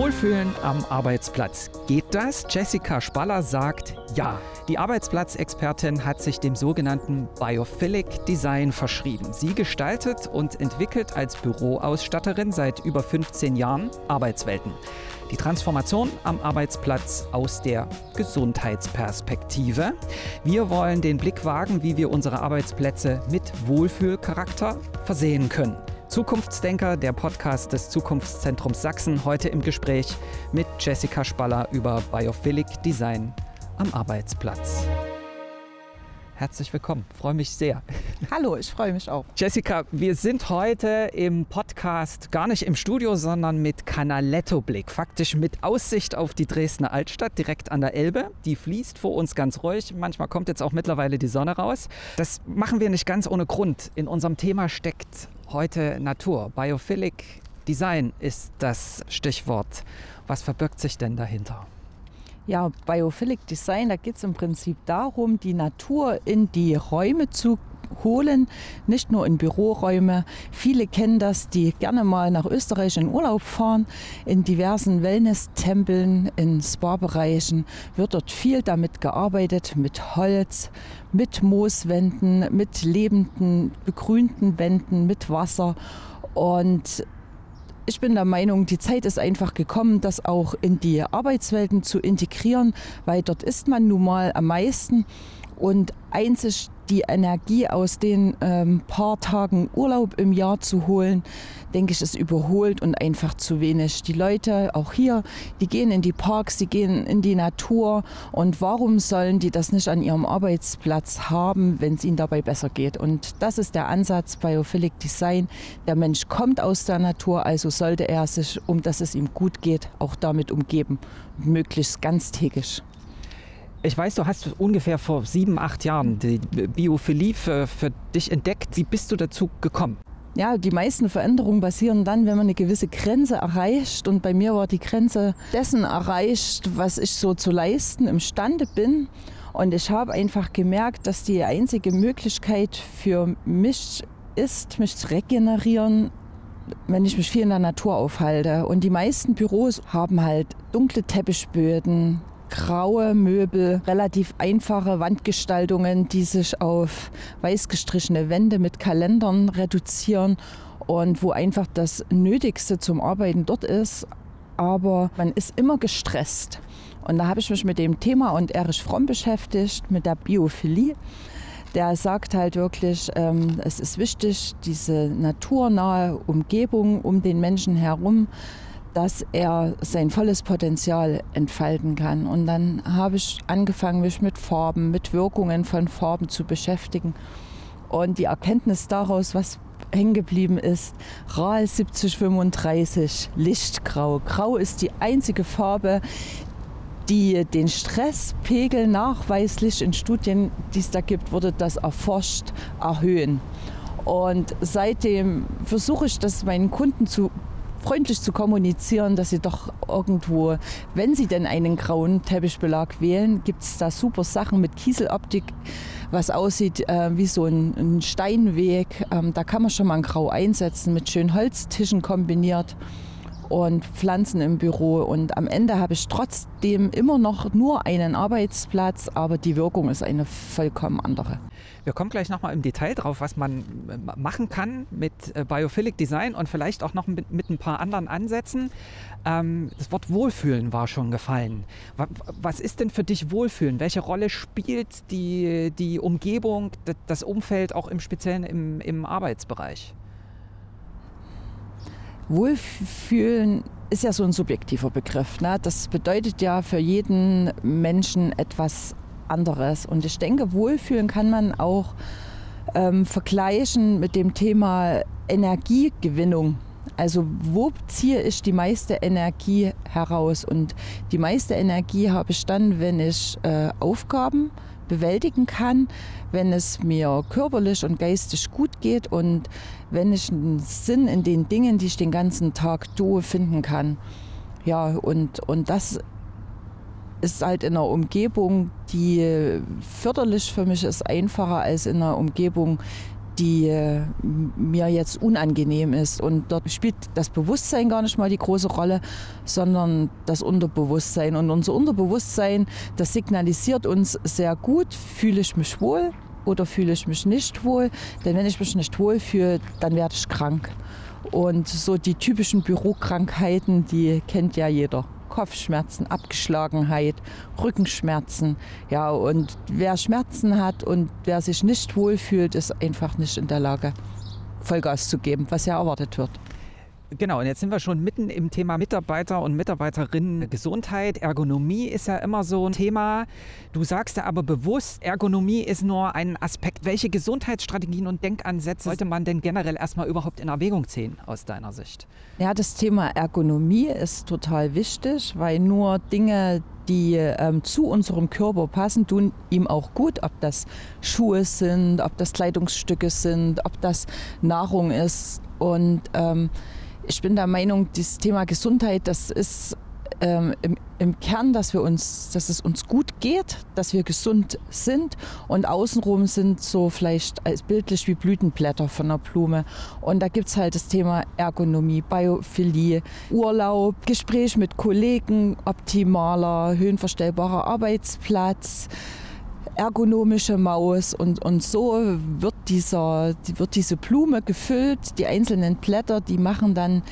Wohlfühlen am Arbeitsplatz. Geht das? Jessica Spaller sagt ja. Die Arbeitsplatzexpertin hat sich dem sogenannten Biophilic Design verschrieben. Sie gestaltet und entwickelt als Büroausstatterin seit über 15 Jahren Arbeitswelten. Die Transformation am Arbeitsplatz aus der Gesundheitsperspektive. Wir wollen den Blick wagen, wie wir unsere Arbeitsplätze mit Wohlfühlcharakter versehen können. Zukunftsdenker, der Podcast des Zukunftszentrums Sachsen, heute im Gespräch mit Jessica Spaller über Biophilic Design am Arbeitsplatz. Herzlich willkommen, freue mich sehr. Hallo, ich freue mich auch. Jessica, wir sind heute im Podcast gar nicht im Studio, sondern mit Canaletto-Blick, faktisch mit Aussicht auf die Dresdner Altstadt direkt an der Elbe. Die fließt vor uns ganz ruhig, manchmal kommt jetzt auch mittlerweile die Sonne raus. Das machen wir nicht ganz ohne Grund. In unserem Thema steckt heute Natur. Biophilic Design ist das Stichwort. Was verbirgt sich denn dahinter? Ja, Biophilic Design, da geht es im Prinzip darum, die Natur in die Räume zu holen, nicht nur in Büroräume. Viele kennen das, die gerne mal nach Österreich in Urlaub fahren. In diversen Wellness-Tempeln, in Spa-Bereichen wird dort viel damit gearbeitet, mit Holz, mit Mooswänden, mit lebenden, begrünten Wänden, mit Wasser. Und ich bin der Meinung, die Zeit ist einfach gekommen, das auch in die Arbeitswelten zu integrieren, weil dort ist man nun mal am meisten. Und einzig die Energie aus den paar Tagen Urlaub im Jahr zu holen, denke ich, ist überholt und einfach zu wenig. Die Leute, auch hier, die gehen in die Parks, die gehen in die Natur. Und warum sollen die das nicht an ihrem Arbeitsplatz haben, wenn es ihnen dabei besser geht? Und das ist der Ansatz bei Biophilic Design. Der Mensch kommt aus der Natur, also sollte er sich, um dass es ihm gut geht, auch damit umgeben, möglichst ganztägig. Ich weiß, du hast ungefähr vor 7, 8 Jahren die Biophilie für dich entdeckt. Wie bist du dazu gekommen? Ja, die meisten Veränderungen passieren dann, wenn man eine gewisse Grenze erreicht. Und bei mir war die Grenze dessen erreicht, was ich so zu leisten imstande bin. Und ich habe einfach gemerkt, dass die einzige Möglichkeit für mich ist, mich zu regenerieren, wenn ich mich viel in der Natur aufhalte. Und die meisten Büros haben halt dunkle Teppichböden, graue Möbel, relativ einfache Wandgestaltungen, die sich auf weiß gestrichene Wände mit Kalendern reduzieren und wo einfach das Nötigste zum Arbeiten dort ist. Aber man ist immer gestresst. Und da habe ich mich mit dem Thema und Erich Fromm beschäftigt, mit der Biophilie. Der sagt halt wirklich, es ist wichtig, diese naturnahe Umgebung um den Menschen herum, dass er sein volles Potenzial entfalten kann. Und dann habe ich angefangen, mich mit Farben, mit Wirkungen von Farben zu beschäftigen. Und die Erkenntnis daraus, was hängen geblieben ist, RAL 7035, Lichtgrau. Grau ist die einzige Farbe, die den Stresspegel nachweislich in Studien, die es da gibt, wurde das erforscht, erhöhen. Und seitdem versuche ich, das meinen Kunden zu freundlich zu kommunizieren, dass sie doch irgendwo, wenn sie denn einen grauen Teppichbelag wählen, gibt es da super Sachen mit Kieseloptik, was aussieht wie so ein Steinweg. Da kann man schon mal ein Grau einsetzen, mit schönen Holztischen kombiniert und Pflanzen im Büro. Und am Ende habe ich trotzdem immer noch nur einen Arbeitsplatz, aber die Wirkung ist eine vollkommen andere. Wir kommen gleich nochmal im Detail drauf, was man machen kann mit Biophilic Design und vielleicht auch noch mit ein paar anderen Ansätzen. Das Wort Wohlfühlen war schon gefallen. Was ist denn für dich Wohlfühlen? Welche Rolle spielt die Umgebung, das Umfeld auch im Speziellen im Arbeitsbereich? Wohlfühlen ist ja so ein subjektiver Begriff, ne? Das bedeutet ja für jeden Menschen etwas anderes. Und ich denke, Wohlfühlen kann man auch vergleichen mit dem Thema Energiegewinnung. Also wo ziehe ich die meiste Energie heraus? Und die meiste Energie habe ich dann, wenn ich Aufgaben bewältigen kann, wenn es mir körperlich und geistig gut geht und wenn ich einen Sinn in den Dingen, die ich den ganzen Tag tue, finden kann. Ja, und das ist halt in einer Umgebung, die förderlich für mich ist, einfacher als in einer Umgebung, die mir jetzt unangenehm ist. Und dort spielt das Bewusstsein gar nicht mal die große Rolle, sondern das Unterbewusstsein. Und unser Unterbewusstsein, das signalisiert uns sehr gut, fühle ich mich wohl oder fühle ich mich nicht wohl. Denn wenn ich mich nicht wohl fühle, dann werde ich krank. Und so die typischen Bürokrankheiten, die kennt ja jeder. Kopfschmerzen, Abgeschlagenheit, Rückenschmerzen. Ja, und wer Schmerzen hat und wer sich nicht wohlfühlt, ist einfach nicht in der Lage, Vollgas zu geben, was ja erwartet wird. Genau, und jetzt sind wir schon mitten im Thema Mitarbeiter und Mitarbeiterinnen. Gesundheit, Ergonomie ist ja immer so ein Thema. Du sagst ja aber bewusst, Ergonomie ist nur ein Aspekt. Welche Gesundheitsstrategien und Denkansätze sollte man denn generell erstmal überhaupt in Erwägung ziehen, aus deiner Sicht? Ja, das Thema Ergonomie ist total wichtig, weil nur Dinge, die zu unserem Körper passen, tun ihm auch gut. Ob das Schuhe sind, ob das Kleidungsstücke sind, ob das Nahrung ist. Und ich bin der Meinung, das Thema Gesundheit, das ist im Kern, dass es uns gut geht, dass wir gesund sind, und außenrum sind so vielleicht als bildlich wie Blütenblätter von einer Blume. Und da gibt es halt das Thema Ergonomie, Biophilie, Urlaub, Gespräch mit Kollegen, optimaler, höhenverstellbarer Arbeitsplatz, ergonomische Maus, und so wird diese Blume gefüllt. Die einzelnen Blätter, die machen dann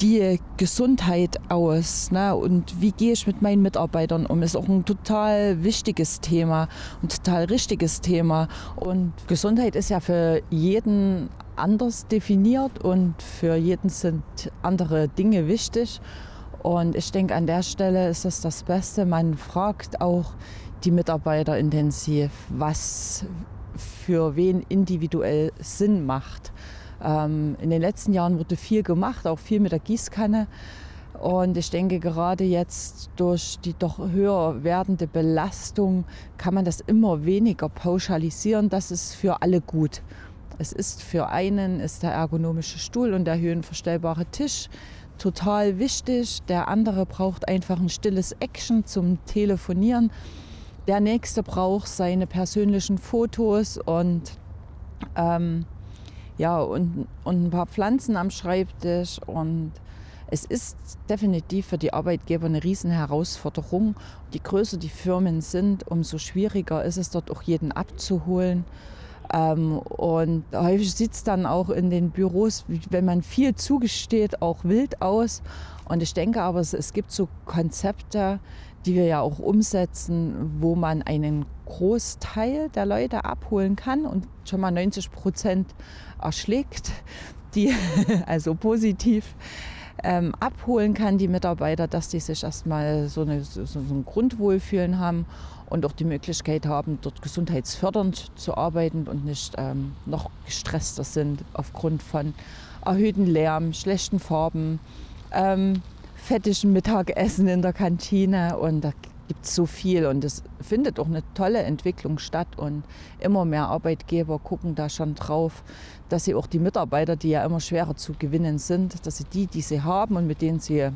die Gesundheit aus, ne? Und wie gehe ich mit meinen Mitarbeitern um, ist auch ein total wichtiges Thema und total richtiges Thema. Und Gesundheit ist ja für jeden anders definiert und für jeden sind andere Dinge wichtig. Und ich denke, an der Stelle ist das das Beste. Man fragt auch die Mitarbeiter intensiv, was für wen individuell Sinn macht. In den letzten Jahren wurde viel gemacht, auch viel mit der Gießkanne. Und ich denke, gerade jetzt durch die doch höher werdende Belastung kann man das immer weniger pauschalisieren. Das ist für alle gut. Es ist für einen ist der ergonomische Stuhl und der höhenverstellbare Tisch total wichtig. Der andere braucht einfach ein stilles Eckchen zum Telefonieren. Der Nächste braucht seine persönlichen Fotos und ein paar Pflanzen am Schreibtisch. Und es ist definitiv für die Arbeitgeber eine Riesenherausforderung. Je größer die Firmen sind, umso schwieriger ist es dort auch jeden abzuholen. Und häufig sieht es dann auch in den Büros, wenn man viel zugesteht, auch wild aus. Und ich denke aber, es gibt so Konzepte, die wir ja auch umsetzen, wo man einen Großteil der Leute abholen kann und schon mal 90% erschlägt, die also positiv abholen kann, die Mitarbeiter, dass die sich erstmal so ein Grundwohlfühlen haben und auch die Möglichkeit haben, dort gesundheitsfördernd zu arbeiten und nicht noch gestresster sind aufgrund von erhöhtem Lärm, schlechten Farben, fettigen Mittagessen in der Kantine. Und da gibt es so viel und es findet auch eine tolle Entwicklung statt und immer mehr Arbeitgeber gucken da schon drauf, dass sie auch die Mitarbeiter, die ja immer schwerer zu gewinnen sind, dass sie die sie haben und mit denen sie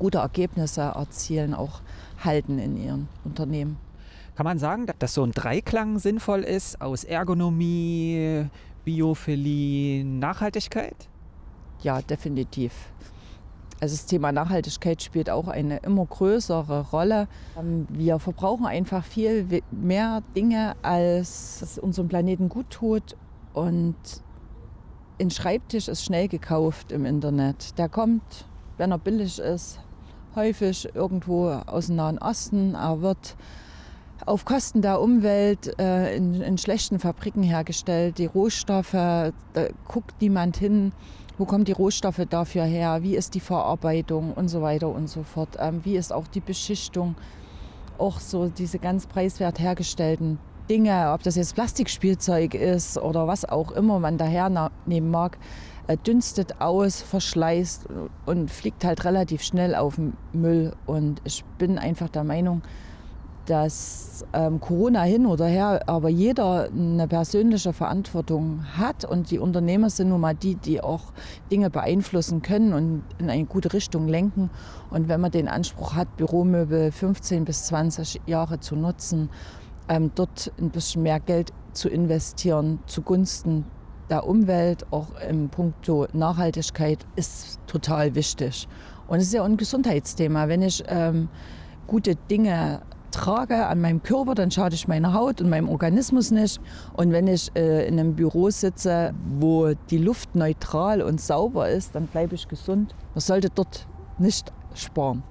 gute Ergebnisse erzielen, auch halten in ihren Unternehmen. Kann man sagen, dass so ein Dreiklang sinnvoll ist aus Ergonomie, Biophilie, Nachhaltigkeit? Ja, definitiv. Also das Thema Nachhaltigkeit spielt auch eine immer größere Rolle. Wir verbrauchen einfach viel mehr Dinge, als es unserem Planeten gut tut. Und ein Schreibtisch ist schnell gekauft im Internet. Der kommt, wenn er billig ist, häufig irgendwo aus dem Nahen Osten. Er wird auf Kosten der Umwelt in schlechten Fabriken hergestellt. Die Rohstoffe, da guckt niemand hin. Wo kommen die Rohstoffe dafür her? Wie ist die Verarbeitung und so weiter und so fort? Wie ist auch die Beschichtung? Auch so diese ganz preiswert hergestellten Dinge, ob das jetzt Plastikspielzeug ist oder was auch immer man daher nehmen mag, dünstet aus, verschleißt und fliegt halt relativ schnell auf den Müll. Und ich bin einfach der Meinung, dass Corona hin oder her, aber jeder eine persönliche Verantwortung hat und die Unternehmer sind nun mal die auch Dinge beeinflussen können und in eine gute Richtung lenken. Und wenn man den Anspruch hat, Büromöbel 15 bis 20 Jahre zu nutzen, dort ein bisschen mehr Geld zu investieren zugunsten der Umwelt, auch im Punkto Nachhaltigkeit, ist total wichtig. Und es ist ja auch ein Gesundheitsthema. Wenn ich gute Dinge trage an meinem Körper, dann schade ich meiner Haut und meinem Organismus nicht. Und wenn ich in einem Büro sitze, wo die Luft neutral und sauber ist, dann bleibe ich gesund. Man sollte dort nicht sparen.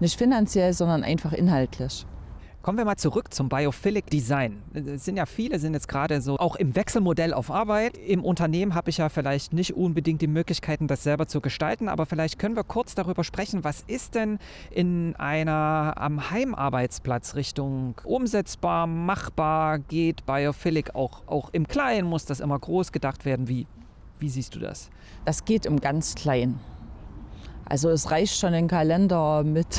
Nicht finanziell, sondern einfach inhaltlich. Kommen wir mal zurück zum Biophilic Design. Es sind ja viele, sind jetzt gerade so auch im Wechselmodell auf Arbeit. Im Unternehmen habe ich ja vielleicht nicht unbedingt die Möglichkeiten, das selber zu gestalten, aber vielleicht können wir kurz darüber sprechen, was ist denn in einer am Heimarbeitsplatz Richtung umsetzbar, machbar, geht Biophilic auch im Kleinen, muss das immer groß gedacht werden? Wie siehst du das? Das geht im ganz Kleinen. Also es reicht schon ein Kalender mit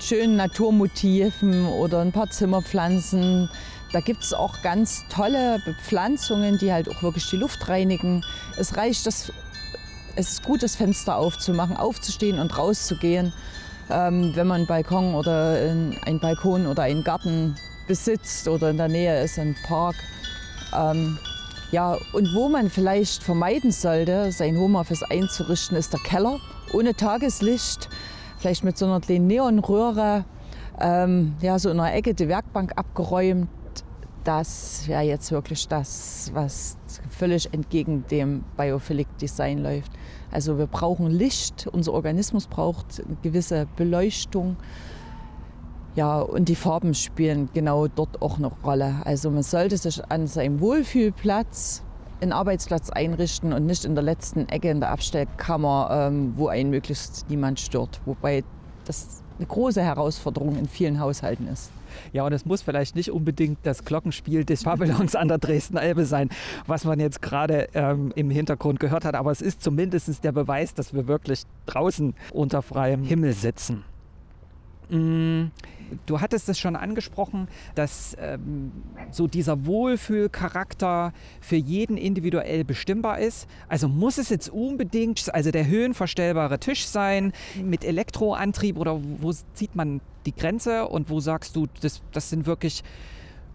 schönen Naturmotiven oder ein paar Zimmerpflanzen. Da gibt es auch ganz tolle Bepflanzungen, die halt auch wirklich die Luft reinigen. Es reicht, es ist gut, das Fenster aufzumachen, aufzustehen und rauszugehen, wenn man einen Balkon oder einen Garten besitzt oder in der Nähe ist ein Park. Ja, und wo man vielleicht vermeiden sollte, sein Homeoffice einzurichten, ist der Keller ohne Tageslicht. Vielleicht mit so einer kleinen Neonröhre, so in einer Ecke die Werkbank abgeräumt. Das wäre jetzt wirklich das, was völlig entgegen dem Biophilic Design läuft. Also wir brauchen Licht, unser Organismus braucht eine gewisse Beleuchtung. Ja, und die Farben spielen genau dort auch eine Rolle. Also man sollte sich an seinem Wohlfühlplatz einen Arbeitsplatz einrichten und nicht in der letzten Ecke in der Abstellkammer, wo einen möglichst niemand stört. Wobei das eine große Herausforderung in vielen Haushalten ist. Ja, und es muss vielleicht nicht unbedingt das Glockenspiel des Pavillons an der Dresden-Elbe sein, was man jetzt gerade im Hintergrund gehört hat. Aber es ist zumindest der Beweis, dass wir wirklich draußen unter freiem Himmel sitzen. Du hattest es schon angesprochen, dass so dieser Wohlfühlcharakter für jeden individuell bestimmbar ist. Also muss es jetzt unbedingt, also der höhenverstellbare Tisch sein mit Elektroantrieb, oder wo zieht man die Grenze und wo sagst du, das sind wirklich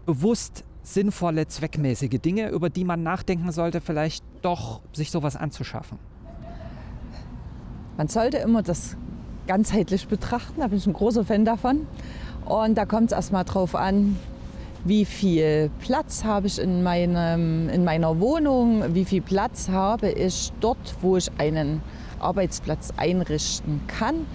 bewusst sinnvolle, zweckmäßige Dinge, über die man nachdenken sollte, vielleicht doch sich sowas anzuschaffen? Man sollte immer das ganzheitlich betrachten, da bin ich ein großer Fan davon. Und da kommt es erstmal drauf an, wie viel Platz habe ich in meiner Wohnung, wie viel Platz habe ich dort, wo ich einen Arbeitsplatz einrichten kann.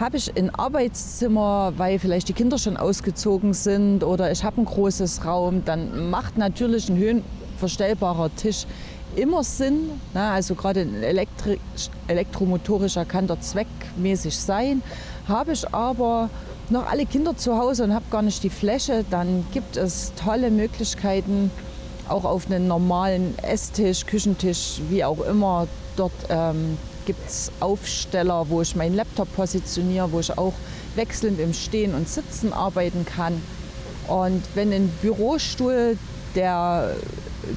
Habe ich ein Arbeitszimmer, weil vielleicht die Kinder schon ausgezogen sind oder ich habe ein großes Raum, dann macht natürlich ein höhenverstellbarer Tisch immer Sinn, also gerade ein elektromotorischer kann dort zweckmäßig sein. Habe ich aber noch alle Kinder zu Hause und habe gar nicht die Fläche, dann gibt es tolle Möglichkeiten, auch auf einen normalen Esstisch, Küchentisch, wie auch immer. Dort gibt es Aufsteller, wo ich meinen Laptop positioniere, wo ich auch wechselnd im Stehen und Sitzen arbeiten kann. Und wenn ein Bürostuhl, der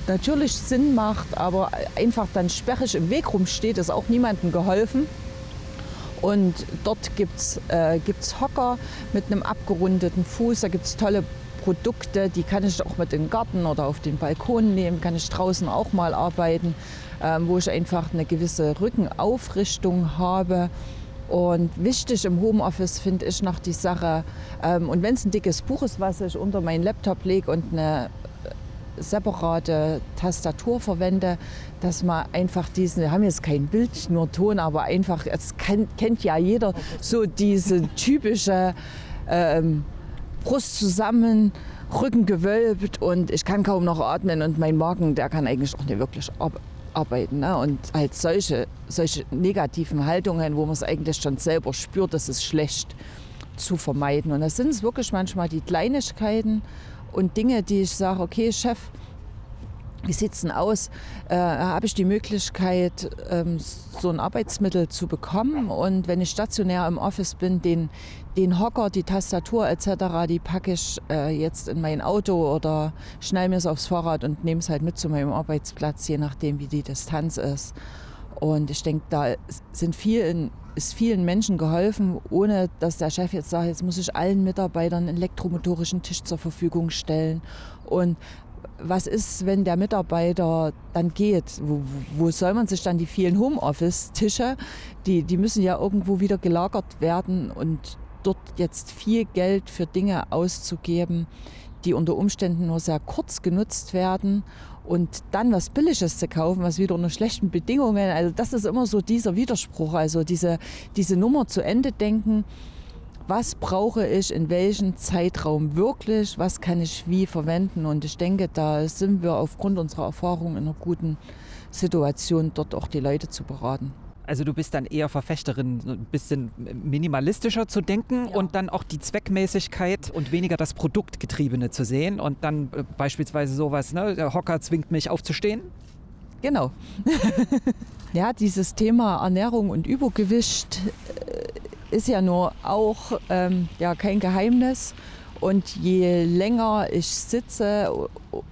natürlich Sinn macht, aber einfach dann sperrig im Weg rumsteht, ist auch niemandem geholfen. Und dort gibt es Hocker mit einem abgerundeten Fuß, da gibt es tolle Produkte, die kann ich auch mit in den Garten oder auf den Balkon nehmen, kann ich draußen auch mal arbeiten, wo ich einfach eine gewisse Rückenaufrichtung habe. Und wichtig im Homeoffice finde ich noch die Sache, und wenn es ein dickes Buch ist, was ich unter meinen Laptop lege und eine separate Tastatur verwende, dass man einfach wir haben jetzt kein Bild, nur Ton, aber einfach, es kennt ja jeder, so diese typische Brust zusammen, Rücken gewölbt und ich kann kaum noch atmen und mein Magen, der kann eigentlich auch nicht wirklich arbeiten. Ne? Und halt solche negativen Haltungen, wo man es eigentlich schon selber spürt, das ist schlecht, zu vermeiden. Und das sind es wirklich manchmal die Kleinigkeiten und Dinge, die ich sage, okay, Chef, wie sieht's denn aus? Habe ich die Möglichkeit, so ein Arbeitsmittel zu bekommen? Und wenn ich stationär im Office bin, den Hocker, die Tastatur etc., die packe ich jetzt in mein Auto oder schneide mir es aufs Fahrrad und nehme es halt mit zu meinem Arbeitsplatz, je nachdem, wie die Distanz ist. Und ich denke, da ist vielen Menschen geholfen, ohne dass der Chef jetzt sagt, jetzt muss ich allen Mitarbeitern einen elektromotorischen Tisch zur Verfügung stellen. Und was ist, wenn der Mitarbeiter dann geht? Wo soll man sich dann die vielen Homeoffice-Tische, die müssen ja irgendwo wieder gelagert werden, und dort jetzt viel Geld für Dinge auszugeben, die unter Umständen nur sehr kurz genutzt werden, und dann was Billiges zu kaufen, was wieder unter schlechten Bedingungen, also das ist immer so dieser Widerspruch, also diese Nummer zu Ende denken, was brauche ich in welchem Zeitraum wirklich, was kann ich wie verwenden, und ich denke, da sind wir aufgrund unserer Erfahrung in einer guten Situation, dort auch die Leute zu beraten. Also du bist dann eher Verfechterin, ein bisschen minimalistischer zu denken, ja, und dann auch die Zweckmäßigkeit und weniger das Produktgetriebene zu sehen. Und dann beispielsweise sowas, ne, der Hocker zwingt mich aufzustehen. Genau. Ja, dieses Thema Ernährung und Übergewicht ist ja nur auch kein Geheimnis. Und je länger ich sitze,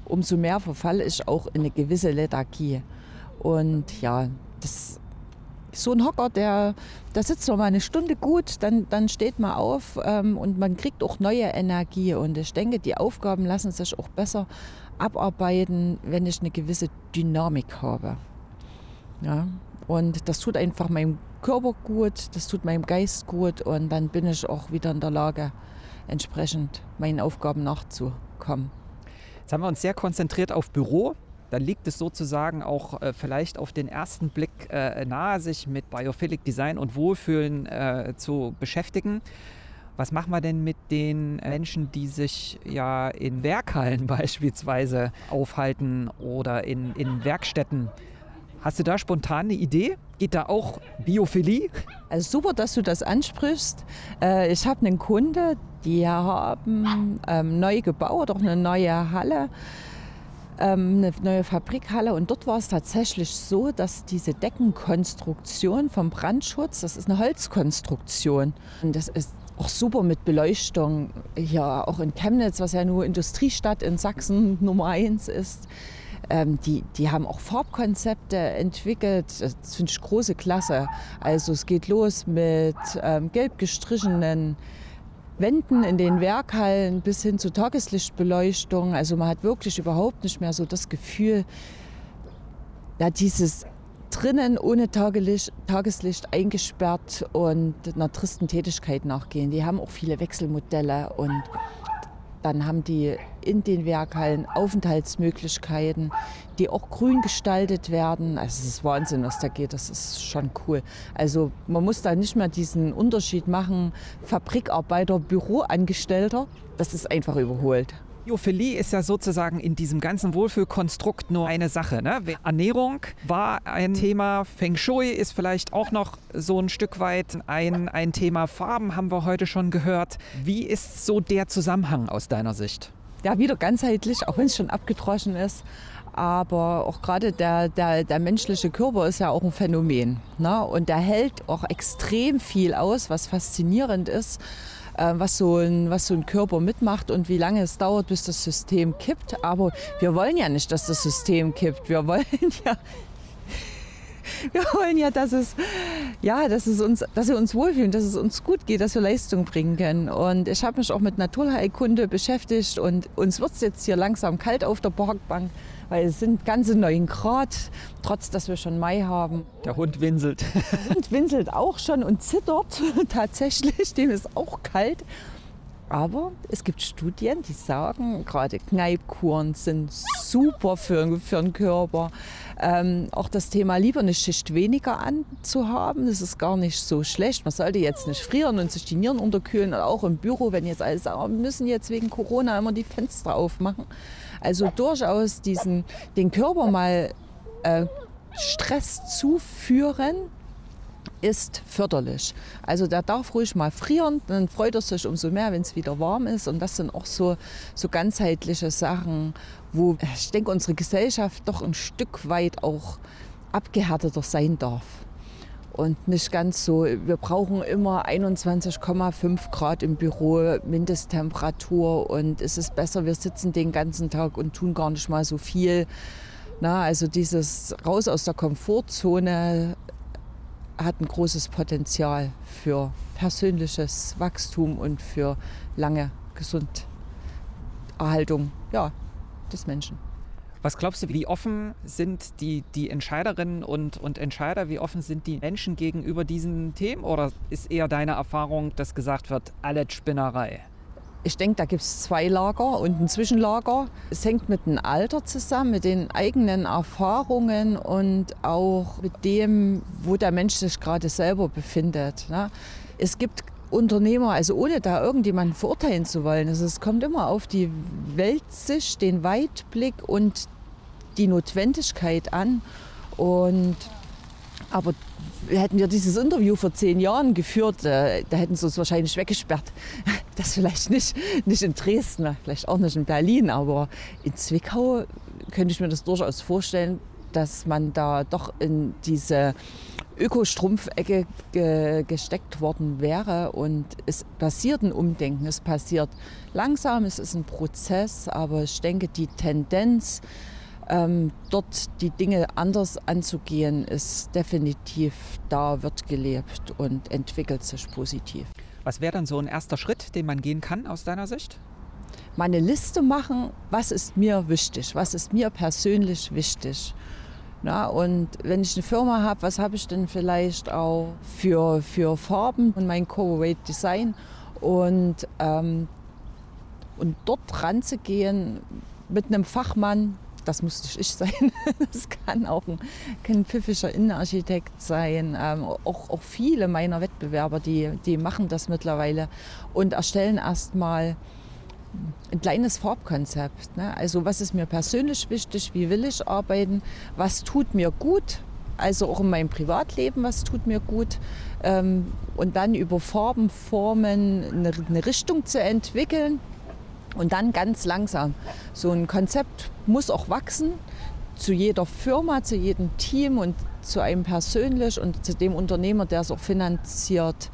umso mehr verfalle ich auch in eine gewisse Lethargie. Und ja, das... So ein Hocker, der sitzt noch mal eine Stunde gut, dann steht man auf und man kriegt auch neue Energie. Und ich denke, die Aufgaben lassen sich auch besser abarbeiten, wenn ich eine gewisse Dynamik habe. Ja? Und das tut einfach meinem Körper gut, das tut meinem Geist gut, und dann bin ich auch wieder in der Lage, entsprechend meinen Aufgaben nachzukommen. Jetzt haben wir uns sehr konzentriert auf Büro. Da liegt es sozusagen auch vielleicht auf den ersten Blick nahe, sich mit Biophilic Design und Wohlfühlen zu beschäftigen. Was machen wir denn mit den Menschen, die sich ja in Werkhallen beispielsweise aufhalten oder in Werkstätten? Hast du da spontan eine Idee? Geht da auch Biophilie? Also super, dass du das ansprichst. Ich habe einen Kunde, die haben neu gebaut, auch eine neue Halle, eine neue Fabrikhalle, und dort war es tatsächlich so, dass diese Deckenkonstruktion vom Brandschutz, das ist eine Holzkonstruktion, und das ist auch super mit Beleuchtung, ja, auch in Chemnitz, was ja nur Industriestadt in Sachsen Nummer 1 ist, die haben auch Farbkonzepte entwickelt, das finde ich große Klasse, also es geht los mit gelb gestrichenen Wänden in den Werkhallen bis hin zu Tageslichtbeleuchtung. Also man hat wirklich überhaupt nicht mehr so das Gefühl, ja, dieses drinnen ohne Tageslicht eingesperrt und einer tristen Tätigkeit nachgehen. Die haben auch viele Wechselmodelle, und dann haben die in den Werkhallen Aufenthaltsmöglichkeiten, die auch grün gestaltet werden. Also es ist Wahnsinn, was da geht. Das ist schon cool. Also man muss da nicht mehr diesen Unterschied machen. Fabrikarbeiter, Büroangestellter, das ist einfach überholt. Biophilie ist ja sozusagen in diesem ganzen Wohlfühlkonstrukt nur eine Sache, ne? Ernährung war ein Thema, Feng Shui ist vielleicht auch noch so ein Stück weit ein Thema, Farben haben wir heute schon gehört. Wie ist so der Zusammenhang aus deiner Sicht? Ja, wieder ganzheitlich, auch wenn es schon abgedroschen ist. Aber auch gerade der menschliche Körper ist ja auch ein Phänomen, ne? Und der hält auch extrem viel aus, was faszinierend ist. Was so ein Körper mitmacht und wie lange es dauert, bis das System kippt. Aber wir wollen ja nicht, dass das System kippt. Wir wollen ja, dass wir uns wohlfühlen, dass es uns gut geht, dass wir Leistung bringen können. Und ich habe mich auch mit Naturheilkunde beschäftigt, und uns wird es jetzt hier langsam kalt auf der Parkbank, weil es sind ganze 9 Grad, trotz dass wir schon Mai haben. Der Hund winselt. Der Hund winselt auch schon und zittert tatsächlich, dem ist auch kalt. Aber es gibt Studien, die sagen, gerade Kneipkuren sind super für den Körper. Auch das Thema, lieber eine Schicht weniger anzuhaben, das ist gar nicht so schlecht. Man sollte jetzt nicht frieren und sich die Nieren unterkühlen. Und auch im Büro, wenn jetzt alle sagen, wir müssen jetzt wegen Corona immer die Fenster aufmachen. Also durchaus den Körper mal Stress zuführen, ist förderlich. Also der darf ruhig mal frieren, dann freut er sich umso mehr, wenn es wieder warm ist. Und das sind auch so ganzheitliche Sachen, wo ich denke, unsere Gesellschaft doch ein Stück weit auch abgehärteter sein darf. Und nicht ganz so, wir brauchen immer 21,5 Grad im Büro, Mindesttemperatur, und es ist besser, wir sitzen den ganzen Tag und tun gar nicht mal so viel. Na, also dieses Raus aus der Komfortzone hat ein großes Potenzial für persönliches Wachstum und für lange Gesunderhaltung, ja, des Menschen. Was glaubst du, wie offen sind die Entscheiderinnen und Entscheider, wie offen sind die Menschen gegenüber diesen Themen? Oder ist eher deine Erfahrung, dass gesagt wird, alle Spinnerei? Ich denke, da gibt es zwei Lager und ein Zwischenlager. Es hängt mit dem Alter zusammen, mit den eigenen Erfahrungen und auch mit dem, wo der Mensch sich gerade selber befindet. Es gibt Unternehmer, also ohne da irgendjemanden verurteilen zu wollen. Also es kommt immer auf die Weltsicht, den Weitblick und die Notwendigkeit an. Aber hätten wir dieses Interview vor 10 Jahren geführt, da hätten sie uns wahrscheinlich weggesperrt. Das vielleicht nicht in Dresden, vielleicht auch nicht in Berlin, aber in Zwickau könnte ich mir das durchaus vorstellen, dass man da doch in diese Ökostrumpfecke gesteckt worden wäre, und es passiert ein Umdenken, es passiert langsam, es ist ein Prozess, aber ich denke, die Tendenz, dort die Dinge anders anzugehen, ist definitiv da, wird gelebt und entwickelt sich positiv. Was wäre dann so ein erster Schritt, den man gehen kann aus deiner Sicht? Meine Liste machen, was ist mir wichtig, was ist mir persönlich wichtig. Na, und wenn ich eine Firma habe, was habe ich denn vielleicht auch für Farben und mein Corporate Design? Und dort ranzugehen mit einem Fachmann, das muss nicht ich sein, das kann auch ein pfiffischer Innenarchitekt sein. Auch viele meiner Wettbewerber, die machen das mittlerweile und erstellen erstmal ein kleines Farbkonzept, ne? Also was ist mir persönlich wichtig, wie will ich arbeiten, was tut mir gut, also auch in meinem Privatleben, was tut mir gut, und dann über Farben, Formen eine Richtung zu entwickeln und dann ganz langsam. So ein Konzept muss auch wachsen zu jeder Firma, zu jedem Team und zu einem persönlich und zu dem Unternehmer, der es auch finanziert,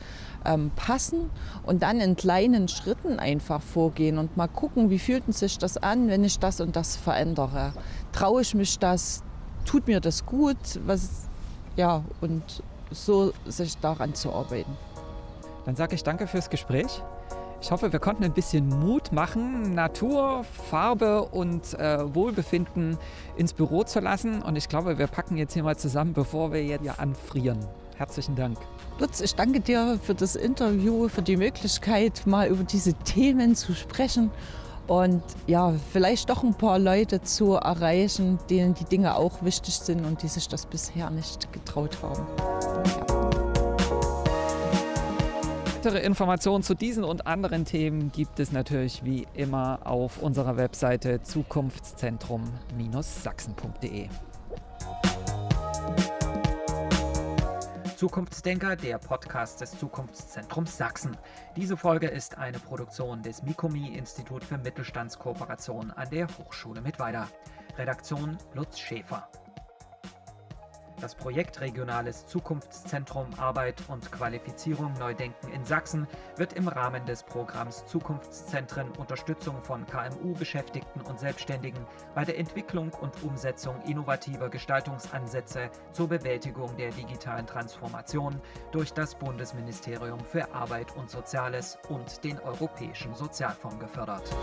passen, und dann in kleinen Schritten einfach vorgehen und mal gucken, wie fühlt sich das an, wenn ich das und das verändere. Traue ich mich das? Tut mir das gut? Was, ja, und so sich daran zu arbeiten. Dann sage ich danke fürs Gespräch. Ich hoffe, wir konnten ein bisschen Mut machen, Natur, Farbe und Wohlbefinden ins Büro zu lassen. Und ich glaube, wir packen jetzt hier mal zusammen, bevor wir jetzt hier anfrieren. Herzlichen Dank. Lutz, ich danke dir für das Interview, für die Möglichkeit, mal über diese Themen zu sprechen und ja, vielleicht doch ein paar Leute zu erreichen, denen die Dinge auch wichtig sind und die sich das bisher nicht getraut haben. Ja. Weitere Informationen zu diesen und anderen Themen gibt es natürlich wie immer auf unserer Webseite zukunftszentrum-sachsen.de. Zukunftsdenker, der Podcast des Zukunftszentrums Sachsen. Diese Folge ist eine Produktion des Mikomi-Institut für Mittelstandskooperation an der Hochschule Mittweida. Redaktion Lutz Schäfer. Das Projekt Regionales Zukunftszentrum Arbeit und Qualifizierung Neudenken in Sachsen wird im Rahmen des Programms Zukunftszentren Unterstützung von KMU-Beschäftigten und Selbstständigen bei der Entwicklung und Umsetzung innovativer Gestaltungsansätze zur Bewältigung der digitalen Transformation durch das Bundesministerium für Arbeit und Soziales und den Europäischen Sozialfonds gefördert.